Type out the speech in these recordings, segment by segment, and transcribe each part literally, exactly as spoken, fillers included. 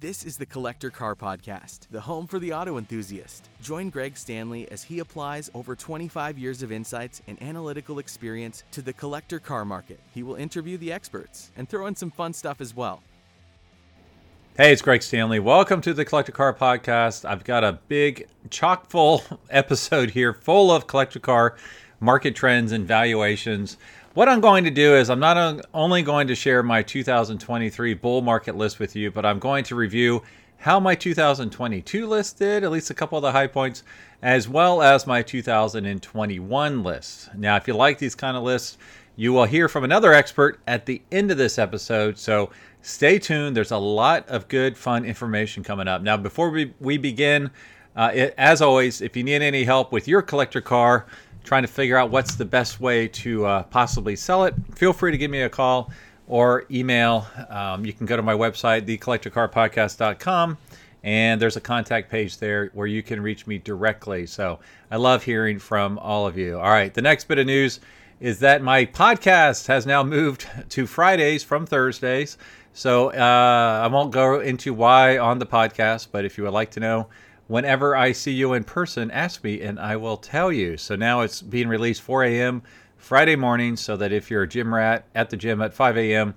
This is the Collector Car Podcast, the home for the auto enthusiast. Join Greg Stanley as he applies over twenty-five years of insights and analytical experience to the collector car market. He will interview the experts and throw in some fun stuff as well. Hey, it's Greg Stanley. Welcome to the Collector Car Podcast. I've got a big, chock full episode here full of collector car market trends and valuations. What I'm going to do is I'm not only going to share my two thousand twenty-three bull market list with you, but I'm going to review how my two thousand twenty-two list did, at least a couple of the high points, as well as my two thousand twenty-one list. Now, if you like these kind of lists, you will hear from another expert at the end of this episode, so stay tuned. There's a lot of good, fun information coming up. Now, before we, we begin, uh, it, as always, if you need any help with your collector car, trying to figure out what's the best way to uh, possibly sell it, feel free to give me a call or email. Um, you can go to my website, the collector car podcast dot com, and there's a contact page there where you can reach me directly. So I love hearing from all of you. All right, the next bit of news is that my podcast has now moved to Fridays from Thursdays. So uh, I won't go into why on the podcast, but if you would like to know, whenever I see you in person, ask me and I will tell you. So now it's being released four a.m. Friday morning, so that if you're a gym rat at the gym at five a.m.,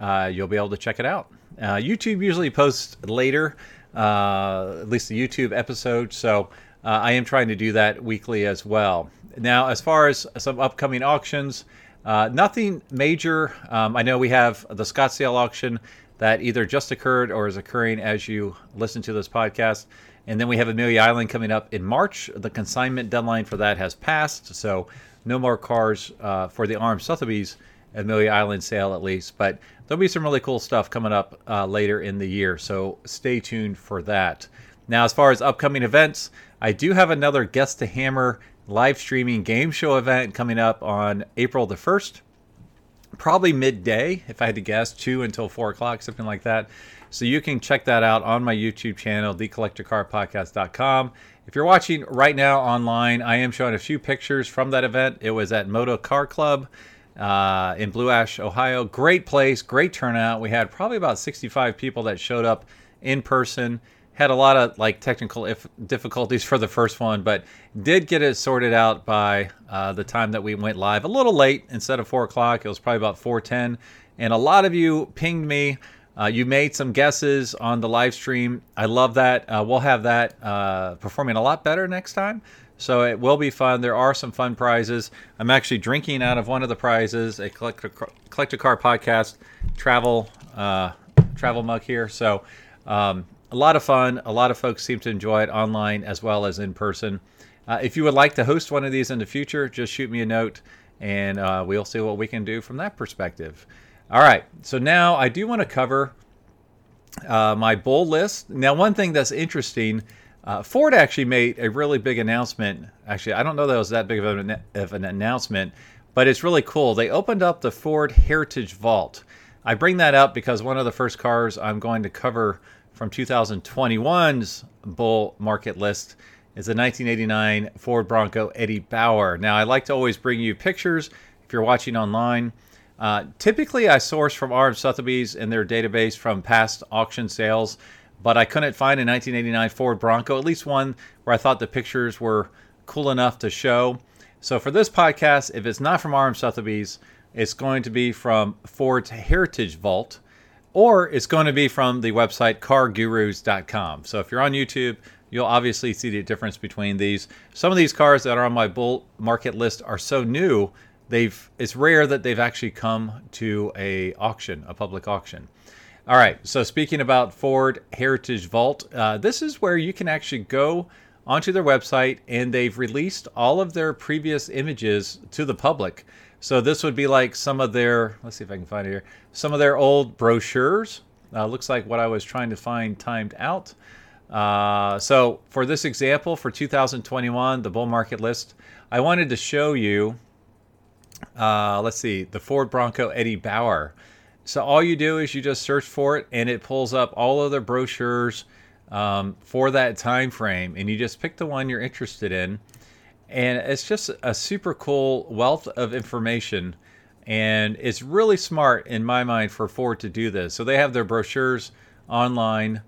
uh, you'll be able to check it out. Uh, YouTube usually posts later, uh, at least the YouTube episode. So uh, I am trying to do that weekly as well. Now, as far as some upcoming auctions, uh, nothing major. Um, I know we have the Scottsdale auction that either just occurred or is occurring as you listen to this podcast. And then we have Amelia Island coming up in March. The consignment deadline for that has passed, so no more cars uh, for the R M Sotheby's Amelia Island sale at least. But there'll be some really cool stuff coming up uh, later in the year, so stay tuned for that. Now, as far as upcoming events, I do have another Guess the Hammer live streaming game show event coming up on April the first, probably midday, if I had to guess, two until four o'clock, something like that. So you can check that out on my YouTube channel, the collector car podcast dot com. If you're watching right now online, I am showing a few pictures from that event. It was at Moto Car Club uh, in Blue Ash, Ohio. Great place, great turnout. We had probably about sixty-five people that showed up in person. Had a lot of like technical if difficulties for the first one, but did get it sorted out by uh, the time that we went live. A little late, instead of four o'clock, it was probably about four ten. And a lot of you pinged me. Uh, you made some guesses on the live stream. I love that. Uh, we'll have that uh, performing a lot better next time. So it will be fun. There are some fun prizes. I'm actually drinking out of one of the prizes, a Collector, Collector Car Podcast travel uh, travel mug here. So um, a lot of fun. A lot of folks seem to enjoy it online as well as in person. Uh, if you would like to host one of these in the future, just shoot me a note and uh, we'll see what we can do from that perspective. All right, so now I do want to cover uh, my bull list. Now, one thing that's interesting, uh, Ford actually made a really big announcement. Actually, I don't know that it was that big of an, of an announcement, but it's really cool. They opened up the Ford Heritage Vault. I bring that up because one of the first cars I'm going to cover from two thousand twenty-one's bull market list is the nineteen eighty-nine Ford Bronco Eddie Bauer. Now, I like to always bring you pictures if you're watching online. Uh, typically, I source from R M Sotheby's in their database from past auction sales, but I couldn't find a nineteen eighty-nine Ford Bronco, at least one where I thought the pictures were cool enough to show. So for this podcast, if it's not from R M Sotheby's, it's going to be from Ford's Heritage Vault, or it's going to be from the website car gurus dot com. So if you're on YouTube, you'll obviously see the difference between these. Some of these cars that are on my bull market list are so new, They've it's rare that they've actually come to a auction, a public auction. All right, so speaking about Ford Heritage Vault, uh, this is where you can actually go onto their website and they've released all of their previous images to the public. So this would be like some of their, let's see if I can find it here, some of their old brochures. Uh, looks like what I was trying to find timed out. Uh, so for this example, for two thousand twenty-one, the bull market list, I wanted to show you, Uh, let's see, the Ford Bronco Eddie Bauer. So all you do is you just search for it, and it pulls up all of the brochures um, for that time frame, and you just pick the one you're interested in. And it's just a super cool wealth of information, and it's really smart in my mind for Ford to do this. So they have their brochures online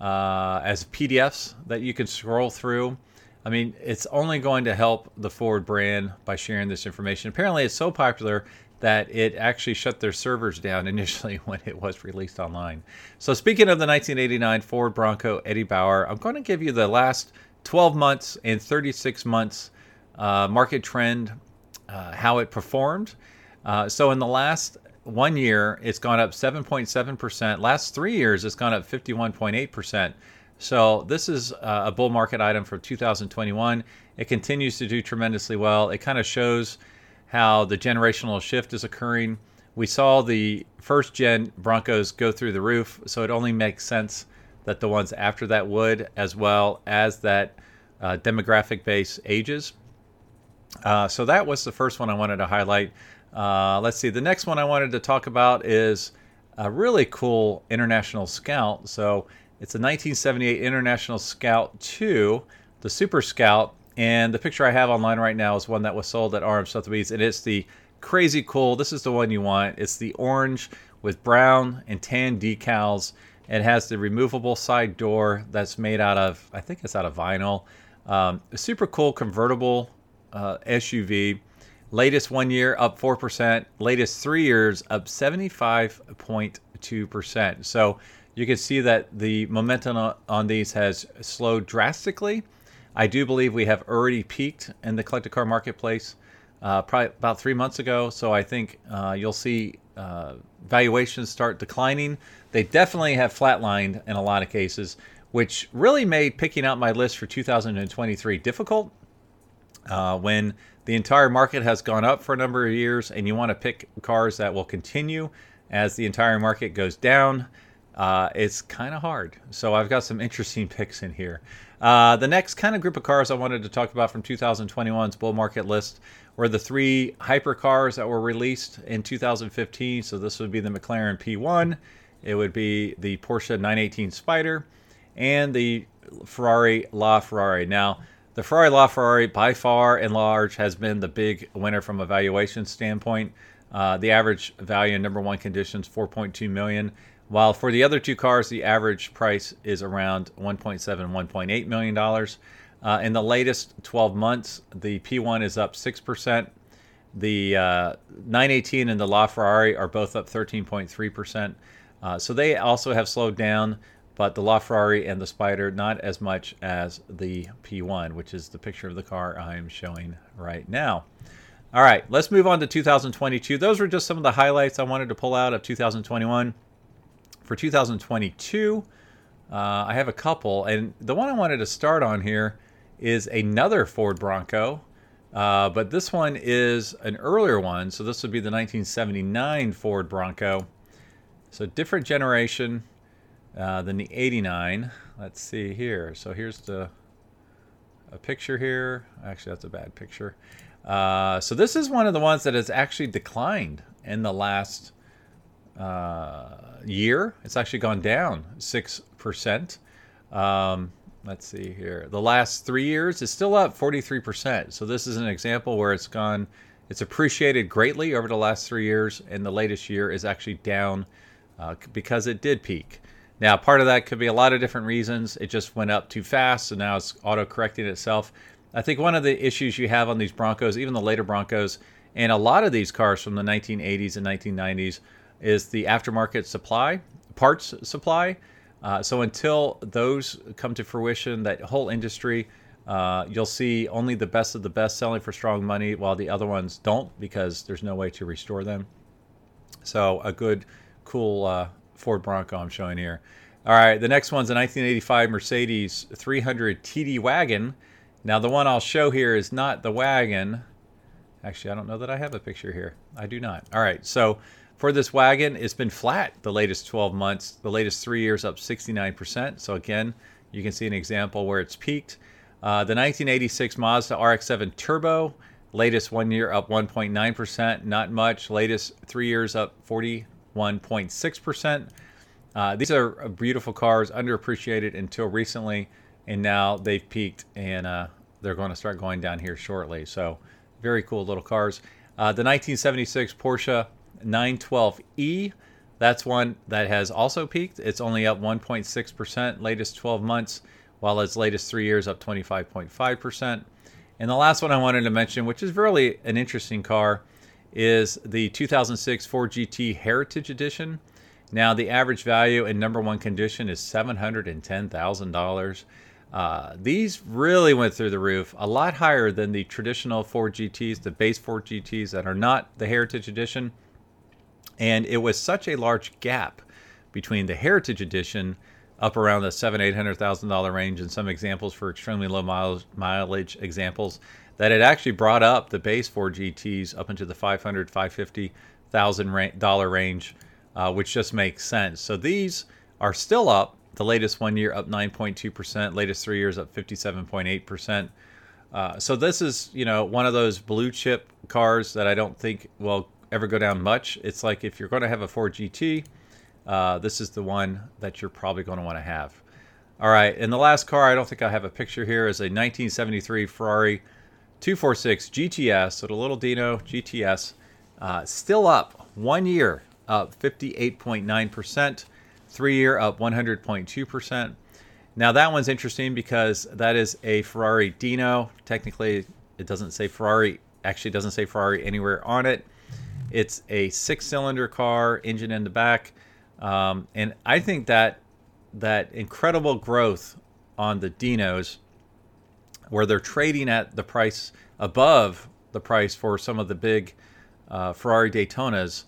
uh, as P D Fs that you can scroll through. I mean, it's only going to help the Ford brand by sharing this information. Apparently, it's so popular that it actually shut their servers down initially when it was released online. So speaking of the nineteen eighty-nine Ford Bronco Eddie Bauer, I'm going to give you the last twelve months and thirty-six months uh, market trend, uh, how it performed. Uh, so in the last one year, it's gone up seven point seven percent. Last three years, it's gone up fifty-one point eight percent. So this is uh, a bull market item for two thousand twenty-one. It continues to do tremendously well. It kind of shows how the generational shift is occurring. We saw the first gen Broncos go through the roof, so it only makes sense that the ones after that would, as well as that uh, demographic base ages. Uh, so that was the first one I wanted to highlight. Uh, let's see, the next one I wanted to talk about is a really cool International Scout. So it's a nineteen seventy-eight International Scout two, the Super Scout. And the picture I have online right now is one that was sold at R M Sotheby's, and it's the crazy cool, this is the one you want. It's the orange with brown and tan decals. It has the removable side door that's made out of, I think it's out of vinyl. Um, a super cool convertible uh, S U V. Latest one year up four percent. Latest three years up seventy-five point two percent. So you can see that the momentum on these has slowed drastically. I do believe we have already peaked in the collector car marketplace uh, probably about three months ago. So I think uh, you'll see uh, valuations start declining. They definitely have flatlined in a lot of cases, which really made picking out my list for two thousand twenty-three difficult uh, when the entire market has gone up for a number of years and you want to pick cars that will continue as the entire market goes down. Uh, it's kind of hard. So I've got some interesting picks in here. Uh, the next kind of group of cars I wanted to talk about from two thousand twenty-one's bull market list were the three hypercars that were released in two thousand fifteen. So this would be the McLaren P one, it would be the Porsche nine eighteen Spyder, and the Ferrari LaFerrari. Now, the Ferrari LaFerrari by far and large has been the big winner from a valuation standpoint. Uh, the average value in number one conditions, four point two million dollars. While for the other two cars, the average price is around one point seven, one point eight million dollars. Uh, in the latest twelve months, the P one is up six percent. The uh, nine eighteen and the LaFerrari are both up thirteen point three percent. Uh, so they also have slowed down, but the LaFerrari and the Spyder, not as much as the P one, which is the picture of the car I'm showing right now. All right, let's move on to two thousand twenty-two. Those were just some of the highlights I wanted to pull out of two thousand twenty-one. For two thousand twenty-two, uh, I have a couple, and the one I wanted to start on here is another Ford Bronco, uh, but this one is an earlier one, so this would be the nineteen seventy-nine Ford Bronco, so different generation uh, than the eighty-nine. Let's see here. So here's the a picture here. Actually, that's a bad picture. Uh, so this is one of the ones that has actually declined in the last uh year. It's actually gone down six percent. Um let's see here, the last three years is still up forty-three percent. So this is an example where it's gone, it's appreciated greatly over the last three years, and the latest year is actually down uh, because it did peak. Now part of that could be a lot of different reasons. It just went up too fast, so now it's auto correcting itself. I think one of the issues you have on these Broncos, even the later Broncos, and a lot of these cars from the nineteen eighties and nineteen nineties, is the aftermarket supply, parts supply. Uh, so until those come to fruition, that whole industry, uh, you'll see only the best of the best selling for strong money, while the other ones don't, because there's no way to restore them. So a good, cool uh, Ford Bronco I'm showing here. All right, the next one's a nineteen eighty-five Mercedes three hundred T D wagon. Now the one I'll show here is not the wagon. Actually, I don't know that I have a picture here. I do not. All right, so for this wagon, it's been flat the latest twelve months, the latest three years up sixty-nine percent. So again, you can see an example where it's peaked. Uh, the nineteen eighty-six Mazda R X seven Turbo, latest one year up one point nine percent, not much. Latest three years up forty-one point six percent. Uh, these are beautiful cars, underappreciated until recently, and now they've peaked, and uh, they're going to start going down here shortly. So very cool little cars. Uh, the nineteen seventy-six Porsche nine twelve E, That's one that has also peaked. It's only up one point six percent latest twelve months, while its latest three years up twenty-five point five percent. And the last one I wanted to mention, which is really an interesting car, is the two thousand six Ford G T Heritage Edition. Now, the average value in number one condition is seven hundred ten thousand dollars. Uh, these really went through the roof, a lot higher than the traditional Ford G Ts, the base Ford G Ts that are not the Heritage Edition. And it was such a large gap between the Heritage Edition, up around the seven hundred thousand dollars, eight hundred thousand dollars range in some examples for extremely low miles, mileage examples, that it actually brought up the base Ford G Ts up into the five hundred thousand dollars, five hundred fifty thousand dollars range, uh, which just makes sense. So these are still up. The latest one year up nine point two percent, latest three years up fifty-seven point eight percent. Uh, so this is, you know, one of those blue chip cars that I don't think will ever go down much. It's like if you're going to have a Ford G T, uh, this is the one that you're probably going to want to have. All right, and the last car, I don't think I have a picture here, is a nineteen seventy-three Ferrari two forty-six G T S, so the little Dino G T S, uh, still up one year, up fifty-eight point nine percent. Three-year up one hundred point two percent. Now, that one's interesting because that is a Ferrari Dino. Technically, it doesn't say Ferrari. Actually, doesn't say Ferrari anywhere on it. It's a six-cylinder car, engine in the back. Um, and I think that that incredible growth on the Dinos, where they're trading at the price above the price for some of the big uh, Ferrari Daytonas,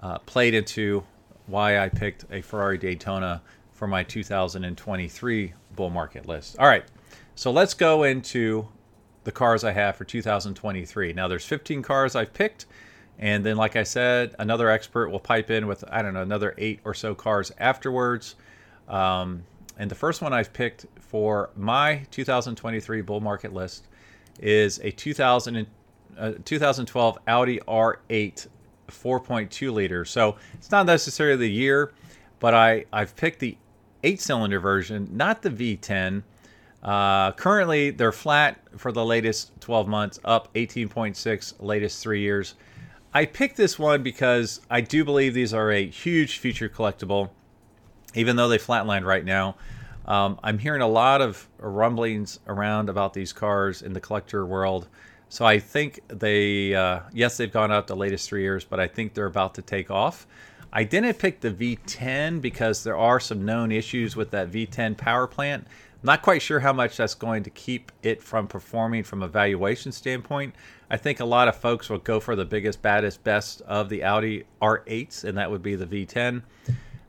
uh, played into why I picked a Ferrari Daytona for my two thousand twenty-three bull market list. All right, so let's go into the cars I have for two thousand twenty-three. Now, there's fifteen cars I've picked, and then, like I said, another expert will pipe in with, I don't know, another eight or so cars afterwards. Um, and the first one I've picked for my two thousand twenty-three bull market list is a two thousand, uh, twenty twelve Audi R eight four point two liter. So it's not necessarily the year, but I, I've picked the eight-cylinder version, not the V ten. Uh, currently, they're flat for the latest twelve months, up eighteen point six latest three years. I picked this one because I do believe these are a huge future collectible, even though they flatlined right now. Um, I'm hearing a lot of rumblings around about these cars in the collector world. So I think they, uh, yes, they've gone up the latest three years, but I think they're about to take off. I didn't pick the V ten because there are some known issues with that V ten power plant. I'm not quite sure how much that's going to keep it from performing from a valuation standpoint. I think a lot of folks will go for the biggest, baddest, best of the Audi R eights, and that would be the V ten.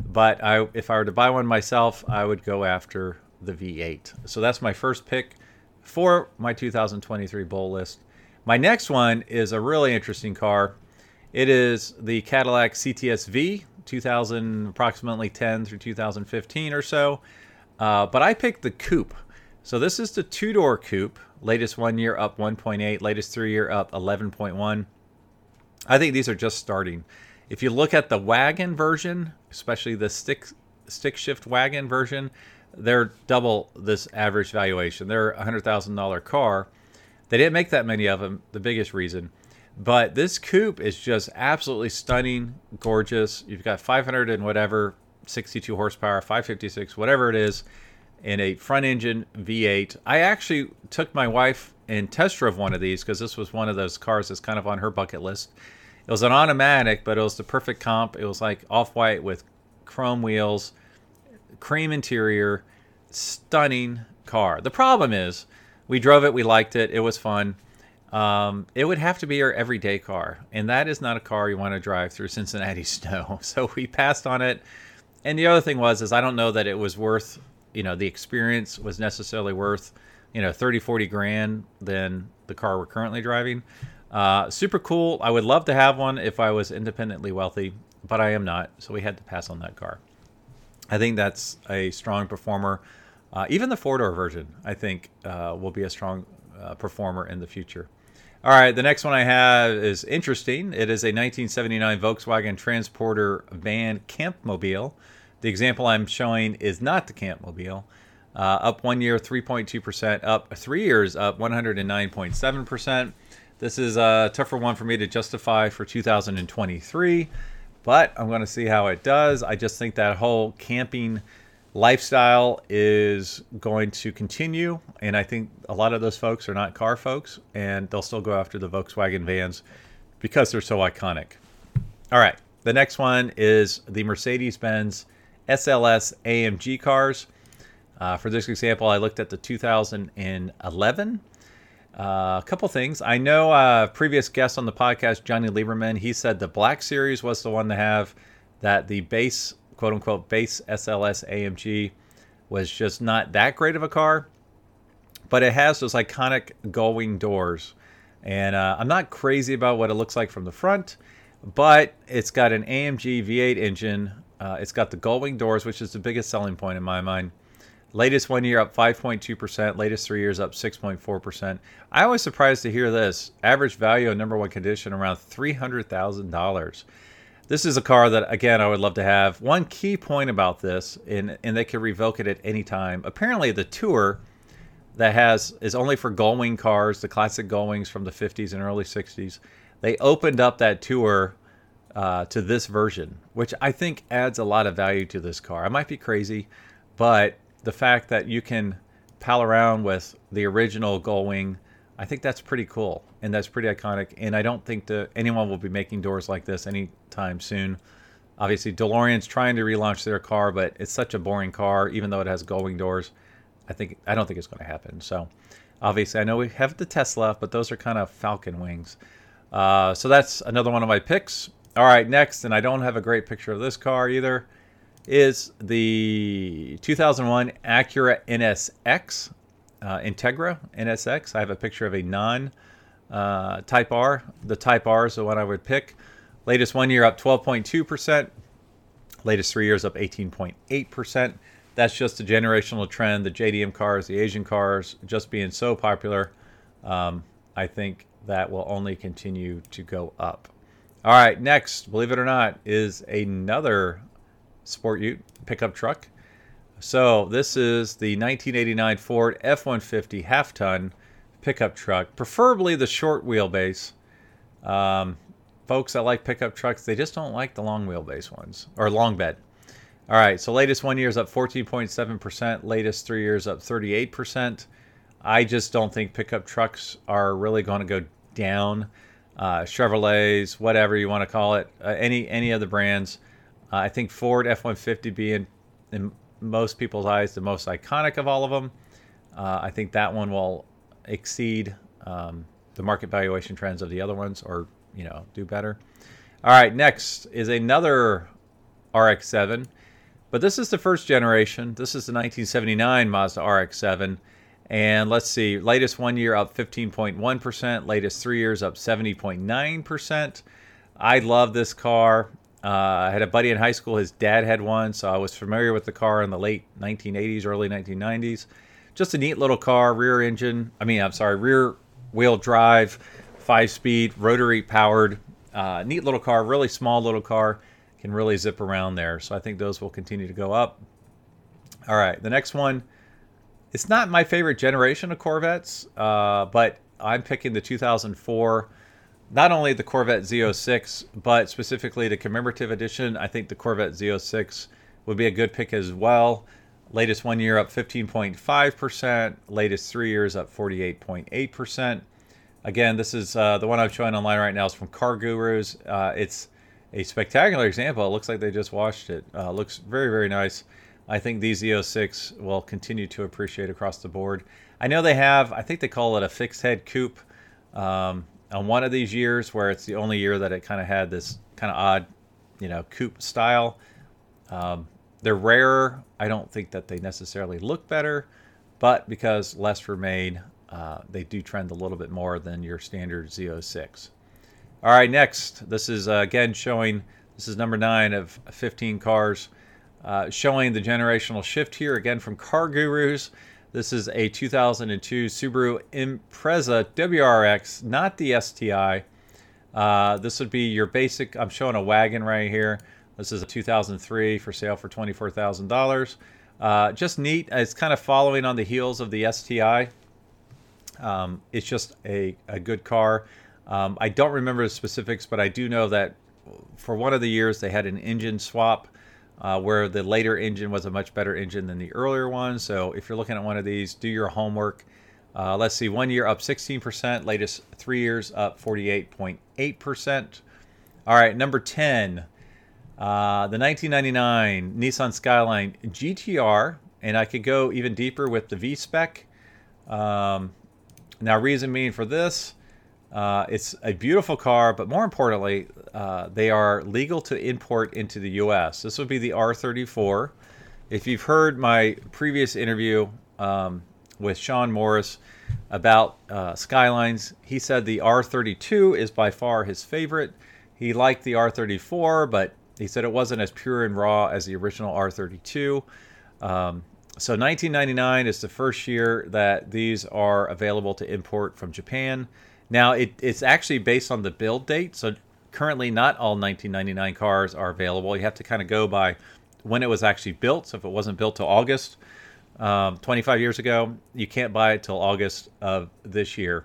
But I, if I were to buy one myself, I would go after the V eight. So that's my first pick for my two thousand twenty-three bull list. My next one is a really interesting car. It is the Cadillac C T S V, two thousand, approximately ten through two thousand fifteen or so. Uh, but I picked the coupe. So this is the two-door coupe, latest one year up one point eight, latest three-year up eleven point one. I think these are just starting. If you look at the wagon version, especially the stick stick shift wagon version, they're double this average valuation. They're a one hundred thousand dollars car. They didn't make that many of them, the biggest reason. But this coupe is just absolutely stunning, gorgeous. You've got five hundred and whatever, sixty-two horsepower, five fifty-six, whatever it is, in a front engine V eight. I actually took my wife and test drove one of these because this was one of those cars that's kind of on her bucket list. It was an automatic, but it was the perfect comp. It was like off-white with chrome wheels, cream interior, stunning car. The problem is, we drove it, we liked it, it was fun. Um, it would have to be our everyday car, and that is not a car you want to drive through Cincinnati snow. So we passed on it. And the other thing was, is I don't know that it was worth, you know, the experience was necessarily worth, you know, thirty, forty grand than the car we're currently driving. Uh, super cool. I would love to have one if I was independently wealthy, but I am not. So we had to pass on that car. I think that's a strong performer. Uh, even the four-door version, I think, uh, will be a strong uh, performer in the future. All right, the next one I have is interesting. It is a nineteen seventy-nine Volkswagen Transporter van Campmobile. The example I'm showing is not the Campmobile. Uh, up one year, three point two percent. Up three years, up one hundred nine point seven percent. This is a tougher one for me to justify for two thousand twenty-three. but I'm going to see how it does. I just think that whole camping lifestyle is going to continue, and I think a lot of those folks are not car folks, and they'll still go after the Volkswagen vans because they're so iconic. All right, the next one is the Mercedes-Benz S L S A M G cars. Uh, for this example, I looked at the two thousand eleven. Uh, a couple things. I know uh, previous guest on the podcast, Johnny Lieberman, he said the Black Series was the one to have, that the base, quote unquote, base S L S A M G was just not that great of a car, but it has those iconic gullwing doors. And uh, I'm not crazy about what it looks like from the front, but it's got an A M G V eight engine. Uh, it's got the gullwing doors, which is the biggest selling point in my mind. Latest one year up five point two percent. Latest three years up six point four percent. I was surprised to hear this. Average value of number one condition around three hundred thousand dollars. This is a car that, again, I would love to have. One key point about this, and, and they can revoke it at any time. Apparently, the tour that has is only for gullwing cars, the classic gullwings from the fifties and early sixties. They opened up that tour uh, to this version, which I think adds a lot of value to this car. I might be crazy, but the fact that you can pal around with the original gullwing, I think that's pretty cool, and that's pretty iconic, and I don't think that anyone will be making doors like this anytime soon. Obviously, DeLorean's trying to relaunch their car, but it's such a boring car, even though it has gullwing doors. I think I don't think it's going to happen. So, obviously, I know we have the Tesla, but those are kind of Falcon wings. Uh, so that's another one of my picks. All right, next, and I don't have a great picture of this car either, is the two thousand one Acura N S X, uh, Integra N S X. I have a picture of a non uh, Type R. The Type R is the one I would pick. Latest one year up twelve point two percent. Latest three years up eighteen point eight percent. That's just a generational trend. The J D M cars, the Asian cars, just being so popular. Um, I think that will only continue to go up. All right, next, believe it or not, is another Sport Ute pickup truck. So this is the nineteen eighty-nine Ford F one fifty half ton pickup truck, preferably the short wheelbase. Um, folks that like pickup trucks, they just don't like the long wheelbase ones or long bed. All right, so latest one year is up fourteen point seven percent, latest three years up thirty-eight percent. I just don't think pickup trucks are really going to go down. Uh, Chevrolets, whatever you want to call it, uh, any any of the brands. Uh, I think Ford F one fifty being in most people's eyes the most iconic of all of them. Uh, I think that one will exceed um, the market valuation trends of the other ones, or, you know, do better. All right, next is another R X seven, but this is the first generation. This is the nineteen seventy-nine Mazda R X seven, and let's see, latest one year up fifteen point one percent, latest three years up seventy point nine percent. I love this car. Uh, I had a buddy in high school, his dad had one, so I was familiar with the car in the late nineteen eighties, early nineteen nineties. Just a neat little car, rear engine, I mean, I'm sorry, rear wheel drive, five-speed, rotary powered, uh, neat little car, really small little car, can really zip around there. So I think those will continue to go up. All right, the next one, it's not my favorite generation of Corvettes, uh, but I'm picking the two thousand four. Not only the Corvette Z oh six, but specifically the commemorative edition. I think the Corvette Z oh six would be a good pick as well. Latest one year up fifteen point five percent. Latest three years up forty-eight point eight percent. Again, this is uh, the one I'm showing online right now is from Car Gurus. Uh, it's a spectacular example. It looks like they just washed it. Uh, looks very, very nice. I think these Z oh six will continue to appreciate across the board. I know they have, I think they call it a fixed head coupe. Um, on one of these years where it's the only year that it kind of had this kind of odd, you know, coupe style. Um, they're rarer. I don't think that they necessarily look better, but because less were made, uh, they do trend a little bit more than your standard Z oh six. All right, next. This is, uh, again, showing, this is number nine of fifteen cars, uh, showing the generational shift here, again, from Car Gurus. This is a two thousand two Subaru Impreza W R X, not the S T I. Uh, this would be your basic, I'm showing a wagon right here. This is a two thousand three for sale for twenty-four thousand dollars. Uh, just neat. It's kind of following on the heels of the S T I. Um, it's just a, a good car. Um, I don't remember the specifics, but I do know that for one of the years, they had an engine swap uh, where the later engine was a much better engine than the earlier one. So if you're looking at one of these, do your homework. Uh, let's see, one year up sixteen percent, latest three years up forty-eight point eight percent. All right, number ten, uh, the nineteen ninety-nine Nissan Skyline G T R. And I could go even deeper with the V-Spec. Um, now, reason being for this, uh, it's a beautiful car, but more importantly, uh, they are legal to import into the U S. This would be the R thirty-four. If you've heard my previous interview, um, with Sean Morris about uh, Skylines. He said the R thirty-two is by far his favorite. He liked the R thirty-four, but he said it wasn't as pure and raw as the original R thirty-two. Um, so nineteen ninety-nine is the first year that these are available to import from Japan. Now, it, it's actually based on the build date. So currently not all nineteen ninety-nine cars are available. You have to kind of go by when it was actually built. So if it wasn't built till August, Um, twenty-five years ago, you can't buy it till August of this year.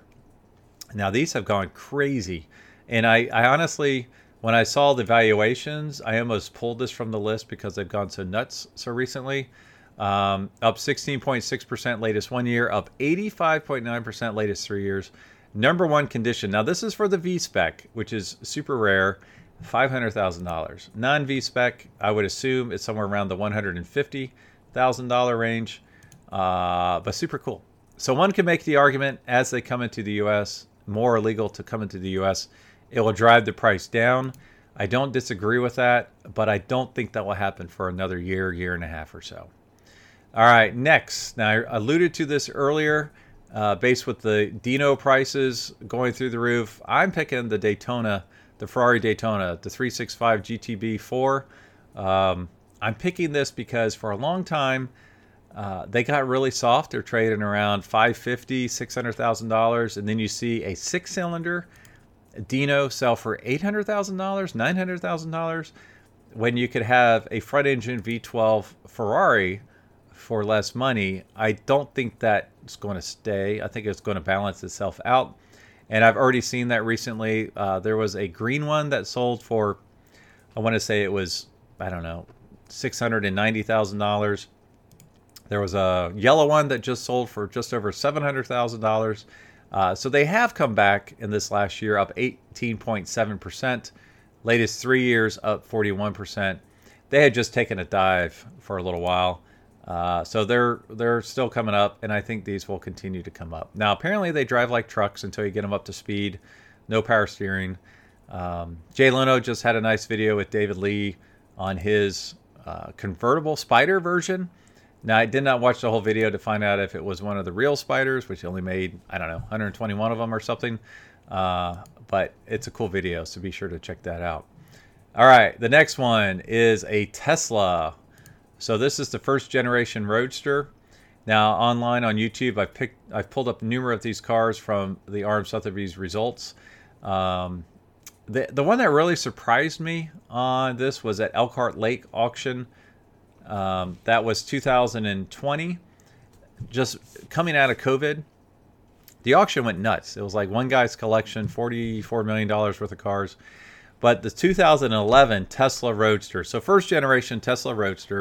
Now, these have gone crazy. And I, I honestly, when I saw the valuations, I almost pulled this from the list because they've gone so nuts so recently. Um, up sixteen point six percent latest one year, up eighty-five point nine percent latest three years. Number one condition. Now, this is for the V-Spec, which is super rare, five hundred thousand dollars. Non-V-Spec, I would assume it's somewhere around the one hundred fifty thousand dollars range, uh, but super cool. So one can make the argument as they come into the U S, more illegal to come into the U S, it will drive the price down. I don't disagree with that, but I don't think that will happen for another year, year and a half or so. All right, next. Now, I alluded to this earlier, uh, based with the Dino prices going through the roof. I'm picking the Daytona, the Ferrari Daytona, the three sixty-five G T B four. Um, I'm picking this because for a long time, uh, they got really soft. They're trading around five hundred fifty thousand dollars, six hundred thousand dollars. And then you see a six-cylinder Dino sell for eight hundred thousand dollars, nine hundred thousand dollars, when you could have a front-engine V twelve Ferrari for less money. I don't think that's going to stay. I think it's going to balance itself out. And I've already seen that recently. Uh, there was a green one that sold for, I want to say it was, I don't know, six hundred ninety thousand dollars. There was a yellow one that just sold for just over seven hundred thousand dollars. Uh, so they have come back in this last year, up eighteen point seven percent. Latest three years, up forty-one percent. They had just taken a dive for a little while. Uh, so they're they're still coming up, and I think these will continue to come up. Now, apparently they drive like trucks until you get them up to speed. No power steering. Um, Jay Leno just had a nice video with David Lee on his Uh, convertible Spider version. Now, I did not watch the whole video to find out if it was one of the real Spiders, which only made, I don't know, one hundred twenty-one of them or something. Uh, but it's a cool video, so be sure to check that out. All right, the next one is a Tesla. So this is the first generation Roadster. Now, online on YouTube, I've picked, I've pulled up numerous of these cars from the R M Sotheby's results. Um, The the one that really surprised me on this was at Elkhart Lake auction. Um, that was two thousand twenty, just coming out of COVID. The auction went nuts. It was like one guy's collection, forty-four million dollars worth of cars. But the two thousand eleven Tesla Roadster, so first generation Tesla Roadster,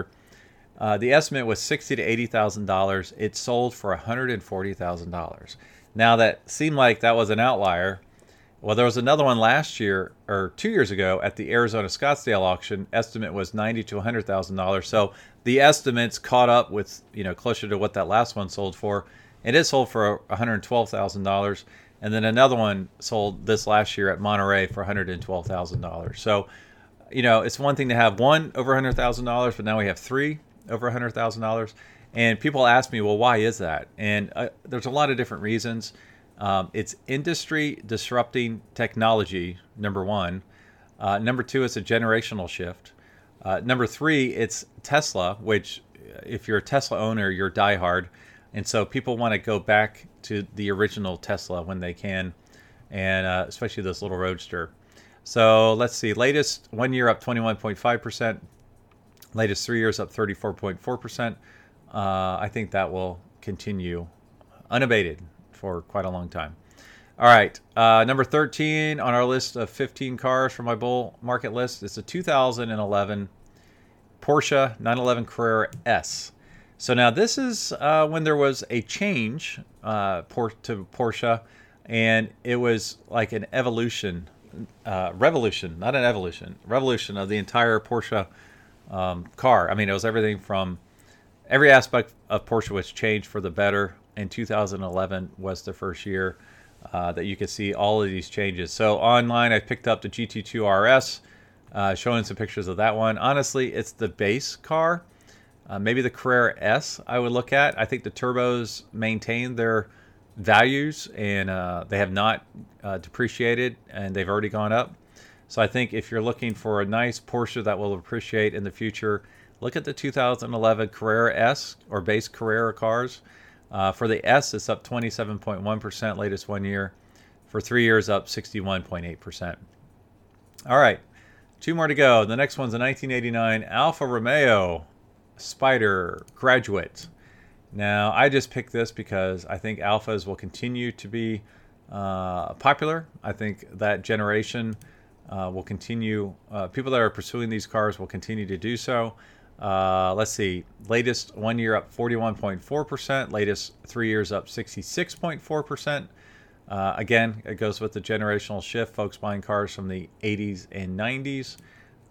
uh, the estimate was sixty thousand to eighty thousand dollars. It sold for one hundred forty thousand dollars. Now, that seemed like that was an outlier. Well, there was another one last year or two years ago at the Arizona Scottsdale auction. Estimate was ninety thousand to one hundred thousand dollars. So the estimates caught up with, you know, closer to what that last one sold for. It is sold for one hundred twelve thousand dollars. And then another one sold this last year at Monterey for one hundred twelve thousand dollars. So, you know, it's one thing to have one over one hundred thousand dollars, but now we have three over one hundred thousand dollars. And people ask me, well, why is that? And uh, there's a lot of different reasons. Um, it's industry-disrupting technology, number one. Uh, number two, it's a generational shift. Uh, number three, it's Tesla, which if you're a Tesla owner, you're diehard. And so people want to go back to the original Tesla when they can, and uh, especially this little Roadster. So let's see. Latest one year up twenty-one point five percent. Latest three years up thirty-four point four percent. Uh, I think that will continue unabated for quite a long time. All right. Uh, number thirteen on our list of fifteen cars from my bull market list is the two thousand eleven Porsche nine eleven Carrera S. So now this is uh, when there was a change uh, to Porsche, and it was like an evolution, uh, revolution, not an evolution, revolution of the entire Porsche um, car. I mean, it was everything from every aspect of Porsche was changed for the better. And two thousand eleven was the first year uh, that you could see all of these changes. So online, I picked up the G T two R S, uh, showing some pictures of that one. Honestly, it's the base car. Uh, maybe the Carrera S I would look at. I think the turbos maintain their values, and uh, they have not uh, depreciated, and they've already gone up. So I think if you're looking for a nice Porsche that will appreciate in the future, look at the two thousand eleven Carrera S or base Carrera cars. Uh, for the S, it's up twenty-seven point one percent latest one year. For three years, up sixty-one point eight percent. All right, two more to go. The next one's a nineteen eighty-nine Alfa Romeo Spider Graduate. Now, I just picked this because I think Alphas will continue to be uh, popular. I think that generation uh, will continue. Uh, people that are pursuing these cars will continue to do so. Uh, let's see. Latest one year up forty-one point four percent. Latest three years up sixty-six point four percent. Uh, again, it goes with the generational shift. Folks buying cars from the eighties and nineties.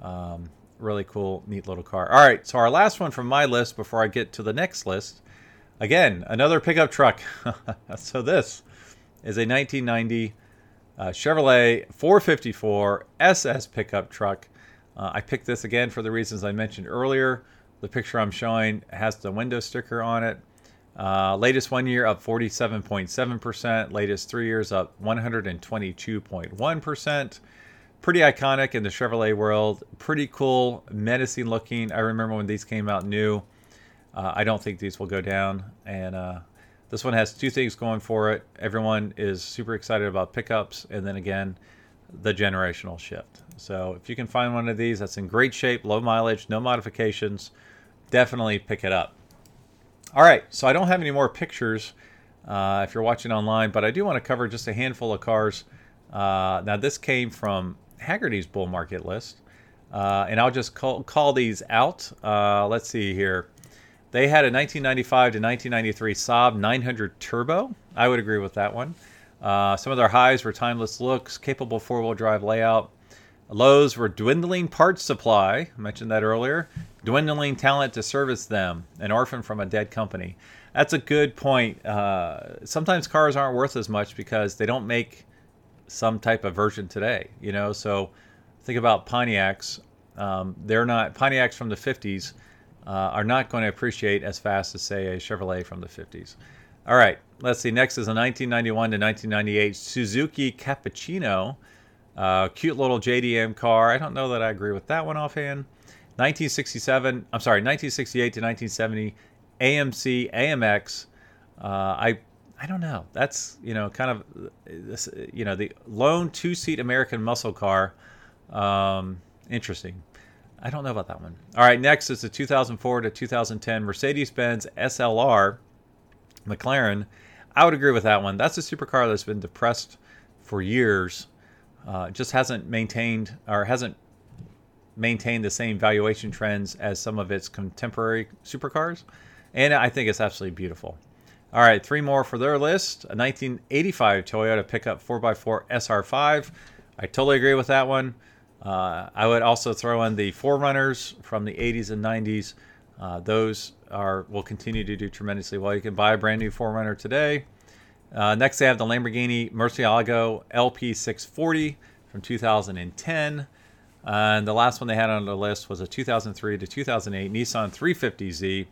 Um, really cool, neat little car. All right, so our last one from my list before I get to the next list. Again, another pickup truck. So this is a nineteen ninety uh, Chevrolet four fifty-four S S pickup truck. Uh, I picked this again for the reasons I mentioned earlier. The picture I'm showing has the window sticker on it. Uh, latest one year up forty-seven point seven percent. Latest three years up one hundred twenty-two point one percent. Pretty iconic in the Chevrolet world. Pretty cool, menacing looking. I remember when these came out new. Uh, I don't think these will go down. And uh, this one has two things going for it. Everyone is super excited about pickups. And then again, the generational shift. So if you can find one of these that's in great shape, low mileage, no modifications, definitely pick it up. All right, so I don't have any more pictures uh, if you're watching online, but I do want to cover just a handful of cars. Uh, now this came from Hagerty's bull market list, uh, and I'll just call, call these out. Uh, let's see here. They had a nineteen ninety-five to nineteen ninety-three Saab nine hundred Turbo. I would agree with that one. Uh, some of their highs were timeless looks, capable four-wheel drive layout. Lows were dwindling parts supply. I mentioned that earlier. Dwindling talent to service them. An orphan from a dead company. That's a good point. Uh, sometimes cars aren't worth as much because they don't make some type of version today, you know. So think about Pontiacs. Um, they're not Pontiacs from the fifties uh, are not going to appreciate as fast as, say, a Chevrolet from the fifties. All right, let's see. Next is a nineteen ninety-one to nineteen ninety-eight Suzuki Cappuccino. Uh, cute little J D M car. I don't know that I agree with that one offhand. nineteen sixty-seven, I'm sorry, nineteen sixty-eight to nineteen seventy A M C A M X. Uh, I I don't know. That's, you know, kind of, this, you know, the lone two-seat American muscle car. Um, interesting. I don't know about that one. All right, next is the two thousand four to two thousand ten Mercedes-Benz S L R McLaren. I would agree with that one. That's a supercar that's been depressed for years. Uh, just hasn't maintained or hasn't maintained the same valuation trends as some of its contemporary supercars. And I think it's absolutely beautiful. All right, three more for their list. A nineteen eighty-five Toyota pickup four by four S R five. I totally agree with that one. Uh, I would also throw in the four runners from the eighties and nineties. Uh, those are will continue to do tremendously well. You can buy a brand new four runner today. Uh, next, they have the Lamborghini Murcielago L P six forty from two thousand ten. Uh, and the last one they had on the list was a two thousand three to two thousand eight Nissan three fifty Z.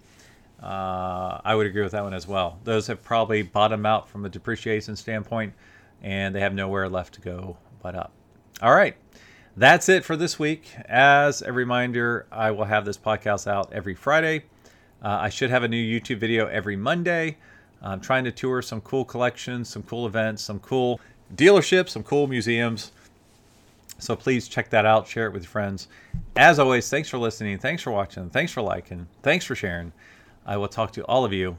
Uh, I would agree with that one as well. Those have probably bottomed out from a depreciation standpoint, and they have nowhere left to go but up. All right. That's it for this week. As a reminder, I will have this podcast out every Friday. Uh, I should have a new YouTube video every Monday. I'm trying to tour some cool collections, some cool events, some cool dealerships, some cool museums. So please check that out. Share it with your friends. As always, thanks for listening. Thanks for watching. Thanks for liking. Thanks for sharing. I will talk to all of you